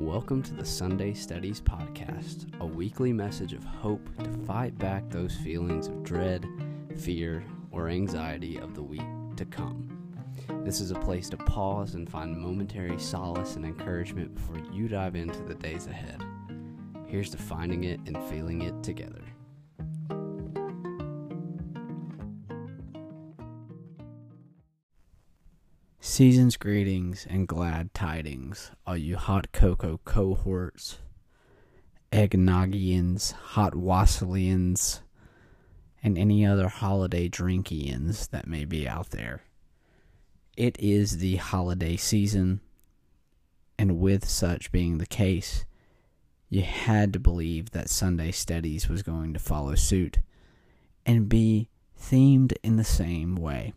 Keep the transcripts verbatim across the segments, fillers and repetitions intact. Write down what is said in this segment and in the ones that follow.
Welcome to the Sunday Studies podcast, a weekly message of hope to fight back those feelings of dread, fear, or anxiety of the week to come. This is a place to pause and find momentary solace and encouragement before you dive into the days ahead. Here's to finding it and feeling it together. Season's greetings and glad tidings, all you hot cocoa cohorts, eggnogians, hot wassilians, and any other holiday drinkians that may be out there. It is the holiday season, and with such being the case, you had to believe that Sunday Studies was going to follow suit and be themed in the same way.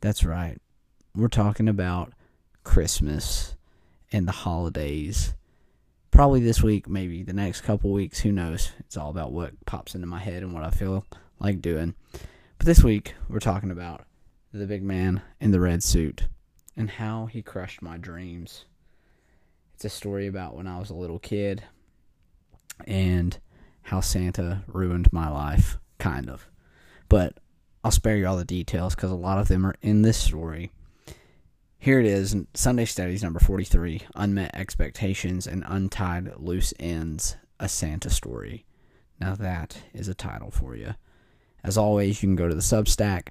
That's right. We're talking about Christmas and the holidays. Probably this week, maybe the next couple weeks, who knows? It's all about what pops into my head and what I feel like doing. But this week, we're talking about the big man in the red suit and how he crushed my dreams. It's a story about when I was a little kid and how Santa ruined my life, kind of. But I'll spare you all the details because a lot of them are in this story. Here it is, Sunday Studies number forty-three, Unmet Expectations and Untied Loose Ends, A Santa Story. Now that is a title for you. As always, you can go to the Substack.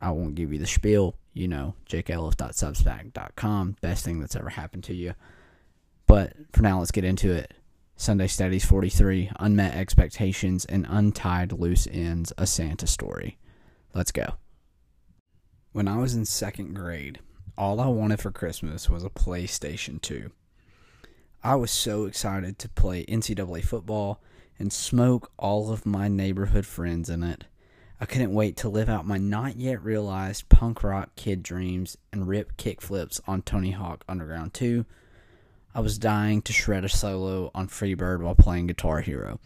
I won't give you the spiel. You know, jake elliff dot substack dot com, best thing that's ever happened to you. But for now, let's get into it. Sunday Studies forty-three, Unmet Expectations and Untied Loose Ends, A Santa Story. Let's go. When I was in second grade, all I wanted for Christmas was a PlayStation two. I was so excited to play N C double A football and smoke all of my neighborhood friends in it. I couldn't wait to live out my not yet realized punk rock kid dreams and rip kickflips on Tony Hawk Underground two. I was dying to shred a solo on Freebird while playing Guitar Hero.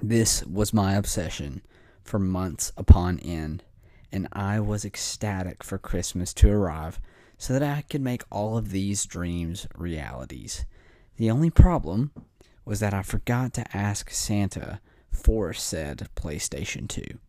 This was my obsession for months upon end, and I was ecstatic for Christmas to arrive so that I could make all of these dreams realities. The only problem was that I forgot to ask Santa for said PlayStation two.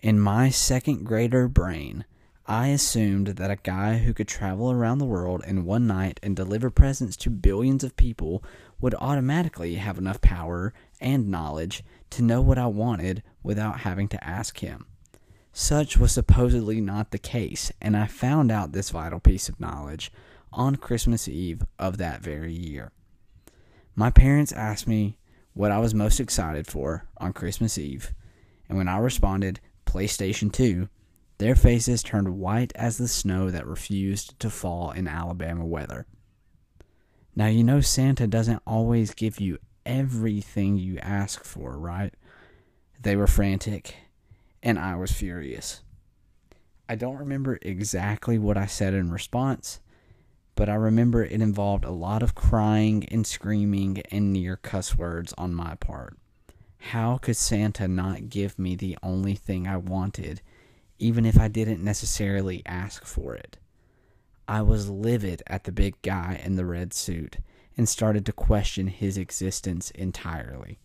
In my second grader brain, I assumed that a guy who could travel around the world in one night and deliver presents to billions of people would automatically have enough power and knowledge to know what I wanted without having to ask him. Such was supposedly not the case, and I found out this vital piece of knowledge on Christmas Eve of that very year. My parents asked me what I was most excited for on Christmas Eve, and when I responded, PlayStation two, their faces turned white as the snow that refused to fall in Alabama weather. Now, you know Santa doesn't always give you everything you ask for, right? They were frantic, and I was furious. I don't remember exactly what I said in response, but I remember it involved a lot of crying and screaming and near cuss words on my part. How could Santa not give me the only thing I wanted, even if I didn't necessarily ask for it? I was livid at the big guy in the red suit and started to question his existence entirely.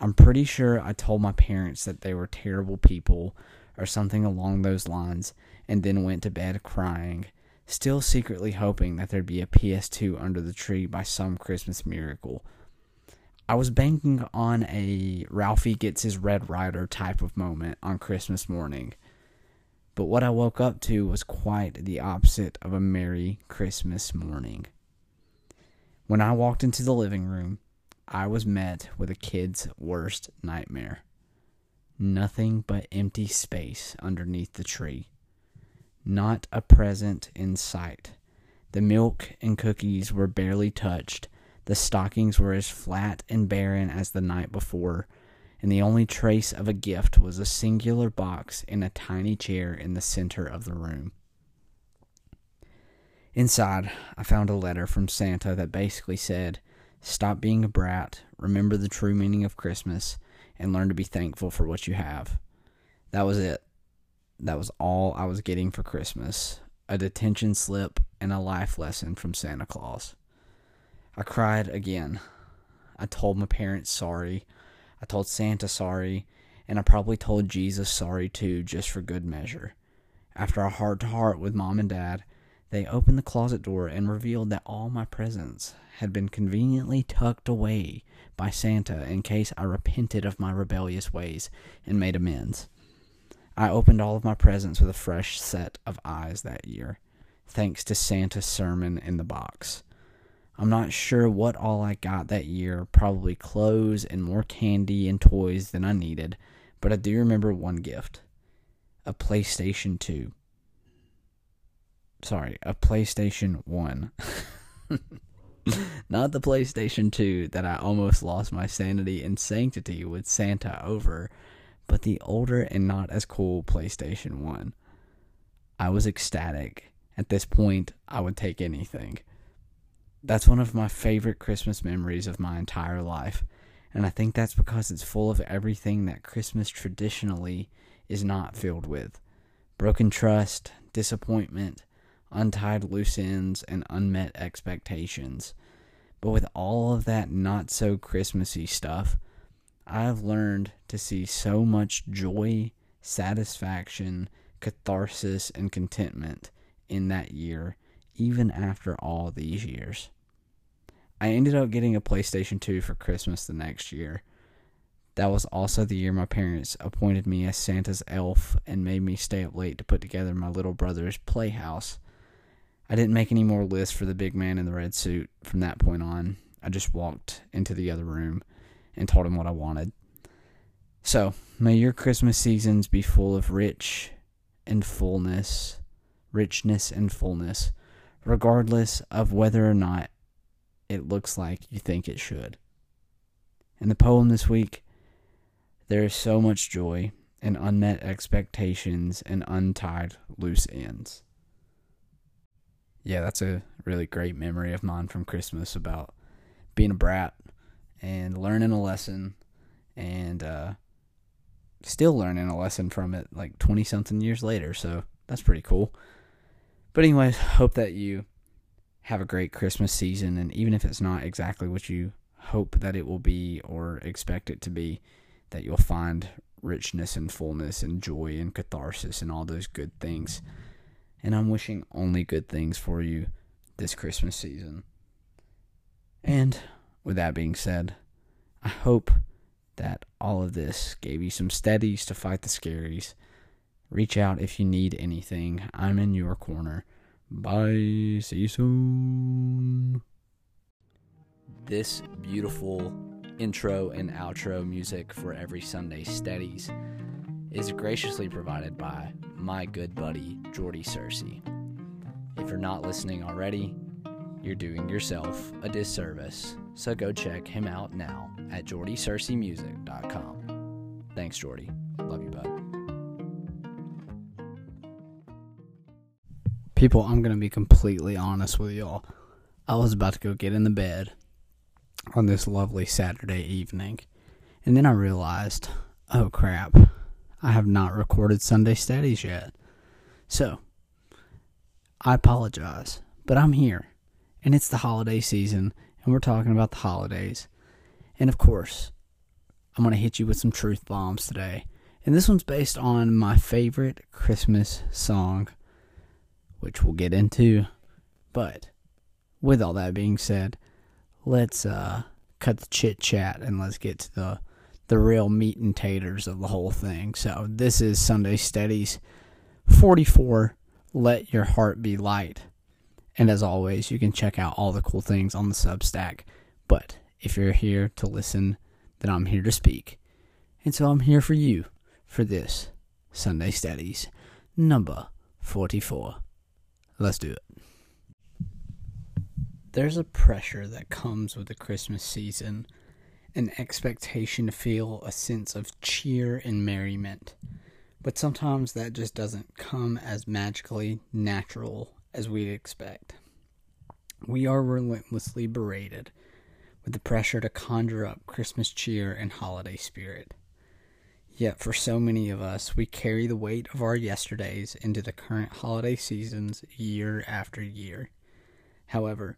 I'm pretty sure I told my parents that they were terrible people or something along those lines, and then went to bed crying, still secretly hoping that there'd be a P S two under the tree by some Christmas miracle. I was banking on a Ralphie gets his Red Ryder type of moment on Christmas morning, but what I woke up to was quite the opposite of a Merry Christmas morning. When I walked into the living room, I was met with a kid's worst nightmare. Nothing but empty space underneath the tree. Not a present in sight. The milk and cookies were barely touched. The stockings were as flat and barren as the night before, and the only trace of a gift was a singular box in a tiny chair in the center of the room. Inside, I found a letter from Santa that basically said, "Stop being a brat, remember the true meaning of Christmas, and learn to be thankful for what you have." That was it. That was all I was getting for Christmas. A detention slip and a life lesson from Santa Claus. I cried again. I told my parents sorry. I told Santa sorry. And I probably told Jesus sorry too, just for good measure. After a heart-to-heart with Mom and Dad, they opened the closet door and revealed that all my presents had been conveniently tucked away by Santa in case I repented of my rebellious ways and made amends. I opened all of my presents with a fresh set of eyes that year, thanks to Santa's sermon in the box. I'm not sure what all I got that year, probably clothes and more candy and toys than I needed, but I do remember one gift. A PlayStation two. Sorry, a PlayStation one. Not the PlayStation two that I almost lost my sanity and sanctity with Santa over, but the older and not as cool PlayStation one. I was ecstatic. At this point, I would take anything. That's one of my favorite Christmas memories of my entire life, and I think that's because it's full of everything that Christmas traditionally is not filled with. Broken trust, disappointment, untied loose ends, and unmet expectations. But with all of that not-so-Christmassy stuff, I've learned to see so much joy, satisfaction, catharsis, and contentment in that year, even after all these years. I ended up getting a PlayStation two for Christmas the next year. That was also the year my parents appointed me as Santa's elf and made me stay up late to put together my little brother's playhouse. I didn't make any more lists for the big man in the red suit from that point on. I just walked into the other room and told him what I wanted. So, may your Christmas seasons be full of rich and fullness, richness and fullness, regardless of whether or not it looks like you think it should. In the poem this week, there is so much joy and unmet expectations and untied loose ends. Yeah, that's a really great memory of mine from Christmas about being a brat and learning a lesson and uh, still learning a lesson from it like twenty-something years later, so that's pretty cool. But anyways, hope that you have a great Christmas season, and even if it's not exactly what you hope that it will be or expect it to be, that you'll find richness and fullness and joy and catharsis and all those good things. And I'm wishing only good things for you this Christmas season. And with that being said, I hope that all of this gave you some steadies to fight the scaries. Reach out if you need anything. I'm in your corner. Bye. See you soon. This beautiful intro and outro music for every Sunday Studies is graciously provided by my good buddy Jordy Searcy. If you're not listening already, you're doing yourself a disservice, so go check him out now at jordy searcy music dot com. Thanks, Jordy. Love you, bud. People, I'm going to be completely honest with y'all. I was about to go get in the bed on this lovely Saturday evening, and then I realized, oh crap, I have not recorded Sunday Studies yet. So, I apologize, but I'm here, and it's the holiday season, and we're talking about the holidays. And of course, I'm going to hit you with some truth bombs today. And this one's based on my favorite Christmas song, which we'll get into. But with all that being said, let's uh, cut the chit-chat and let's get to the, the real meat and taters of the whole thing. So this is Sunday Studies forty-four, Let Your Heart Be Light. And as always, you can check out all the cool things on the Substack. But if you're here to listen, then I'm here to speak. And so I'm here for you for this Sunday Studies number forty-four. Let's do it. There's a pressure that comes with the Christmas season, an expectation to feel a sense of cheer and merriment, but sometimes that just doesn't come as magically natural as we'd expect. We are relentlessly berated with the pressure to conjure up Christmas cheer and holiday spirit. Yet for so many of us, we carry the weight of our yesterdays into the current holiday seasons year after year. However,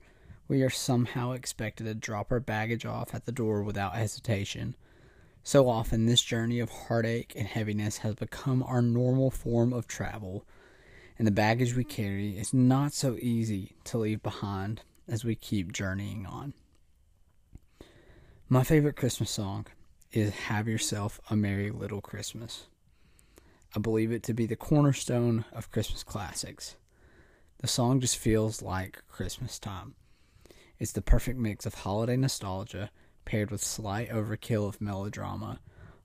we are somehow expected to drop our baggage off at the door without hesitation. So often, this journey of heartache and heaviness has become our normal form of travel, and the baggage we carry is not so easy to leave behind as we keep journeying on. My favorite Christmas song is Have Yourself a Merry Little Christmas. I believe it to be the cornerstone of Christmas classics. The song just feels like Christmas time. It's the perfect mix of holiday nostalgia paired with slight overkill of melodrama,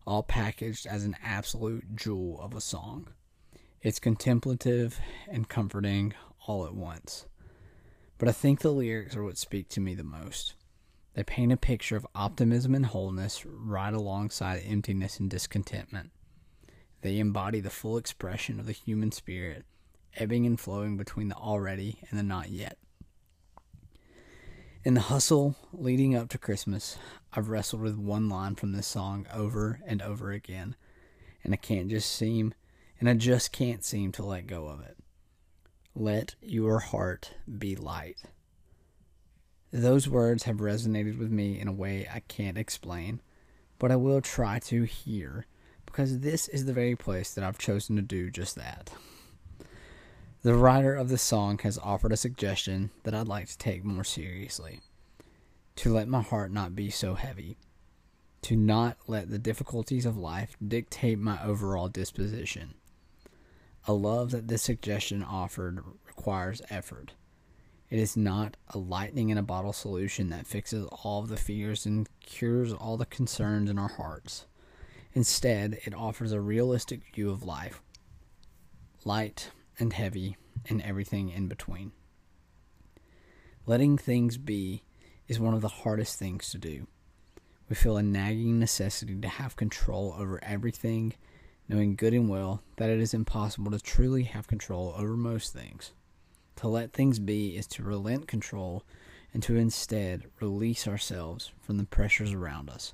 all packaged as an absolute jewel of a song. It's contemplative and comforting all at once. But I think the lyrics are what speak to me the most. They paint a picture of optimism and wholeness right alongside emptiness and discontentment. They embody the full expression of the human spirit, ebbing and flowing between the already and the not yet. In the hustle leading up to Christmas, I've wrestled with one line from this song over and over again, and I can't just seem, and I just can't seem to let go of it. Let your heart be light. Those words have resonated with me in a way I can't explain, but I will try to here, because this is the very place that I've chosen to do just that. The writer of the song has offered a suggestion that I'd like to take more seriously. To let my heart not be so heavy. To not let the difficulties of life dictate my overall disposition. I love that this suggestion offered requires effort. It is not a lightning in a bottle solution that fixes all of the fears and cures all the concerns in our hearts. Instead, it offers a realistic view of life. Light and heavy, and everything in between. Letting things be is one of the hardest things to do. We feel a nagging necessity to have control over everything, knowing good and well that it is impossible to truly have control over most things. To let things be is to relent control and to instead release ourselves from the pressures around us.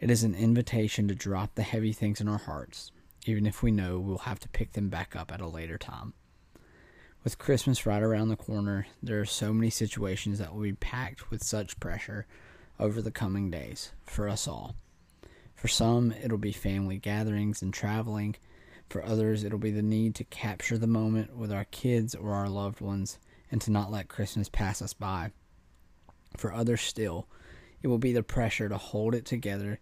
It is an invitation to drop the heavy things in our hearts, even if we know we'll have to pick them back up at a later time. With Christmas right around the corner, there are so many situations that will be packed with such pressure over the coming days, for us all. For some, it'll be family gatherings and traveling. For others, it'll be the need to capture the moment with our kids or our loved ones and to not let Christmas pass us by. For others still, it will be the pressure to hold it together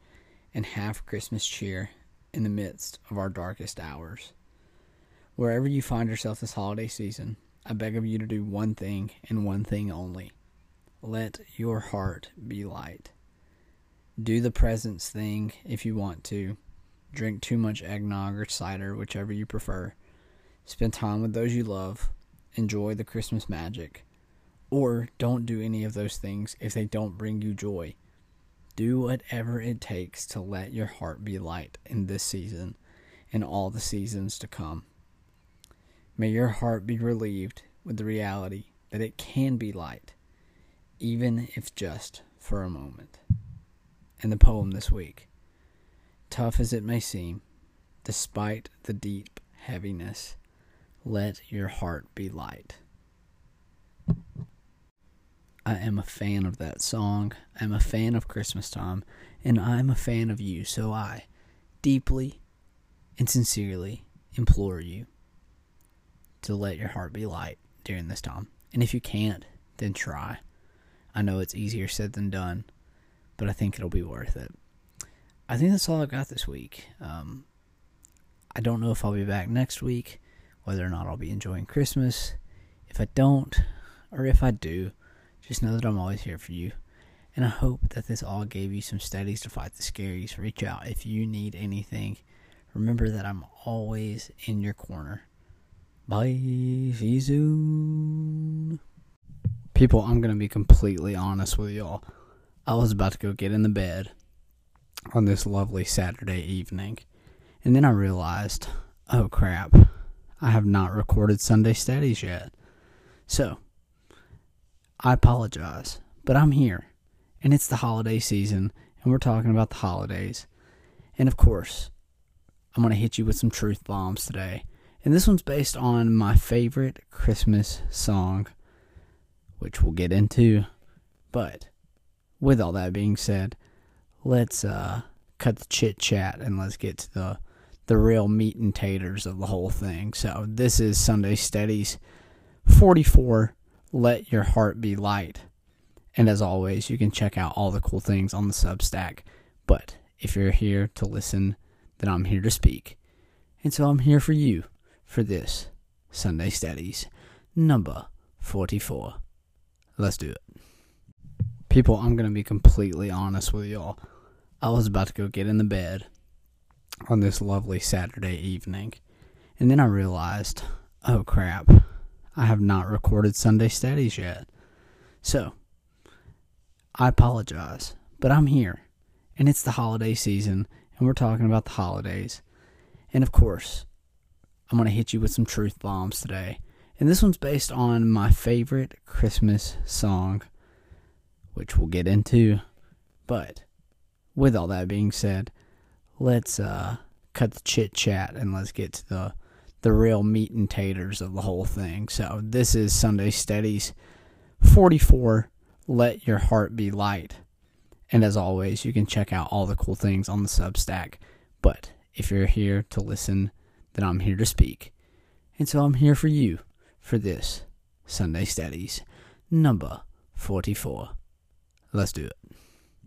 and have Christmas cheer in the midst of our darkest hours. Wherever you find yourself this holiday season, I beg of you to do one thing and one thing only. Let your heart be light. Do the presents thing if you want to. Drink too much eggnog or cider, whichever you prefer. Spend time with those you love. Enjoy the Christmas magic. Or don't do any of those things if they don't bring you joy. Do whatever it takes to let your heart be light in this season and all the seasons to come. May your heart be relieved with the reality that it can be light, even if just for a moment. And the poem this week. Tough as it may seem, despite the deep heaviness, let your heart be light. I am a fan of that song, I'm a fan of Christmas time, and I'm a fan of you, so I deeply and sincerely implore you to let your heart be light during this time. And if you can't, then try. I know it's easier said than done, but I think it'll be worth it. I think that's all I've got this week. Um, I don't know if I'll be back next week, whether or not I'll be enjoying Christmas. If I don't, or if I do, just know that I'm always here for you, and I hope that this all gave you some steadies to fight the scaries. Reach out if you need anything. Remember that I'm always in your corner. Bye. See you soon. People, I'm going to be completely honest with y'all. I was about to go get in the bed on this lovely Saturday evening, and then I realized, oh crap, I have not recorded Sunday Studies yet. So, I apologize, but I'm here, and it's the holiday season, and we're talking about the holidays, and of course, I'm going to hit you with some truth bombs today, and this one's based on my favorite Christmas song, which we'll get into. But with all that being said, let's uh, cut the chit-chat and let's get to the, the real meat and taters of the whole thing. So this is Sunday Studies forty-four, Let Your Heart Be Light. And as always, you can check out all the cool things on the Substack. But if you're here to listen, then I'm here to speak. And so I'm here for you for this Sunday Studies number forty-four. Let's do it. People, I'm going to be completely honest with y'all. I was about to go get in the bed on this lovely Saturday evening. And then I realized, oh crap, I have not recorded Sunday Studies yet. So, I apologize, but I'm here. And it's the holiday season, and we're talking about the holidays. And of course, I'm going to hit you with some truth bombs today. And this one's based on my favorite Christmas song, which we'll get into. But with all that being said, let's uh, cut the chit-chat and let's get to the, the real meat and taters of the whole thing. So this is Sunday Studies forty-four, Let Your Heart Be Light. And as always, you can check out all the cool things on the Substack. But if you're here to listen, then I'm here to speak. And so I'm here for you for this Sunday Studies number forty-four. Let's do it.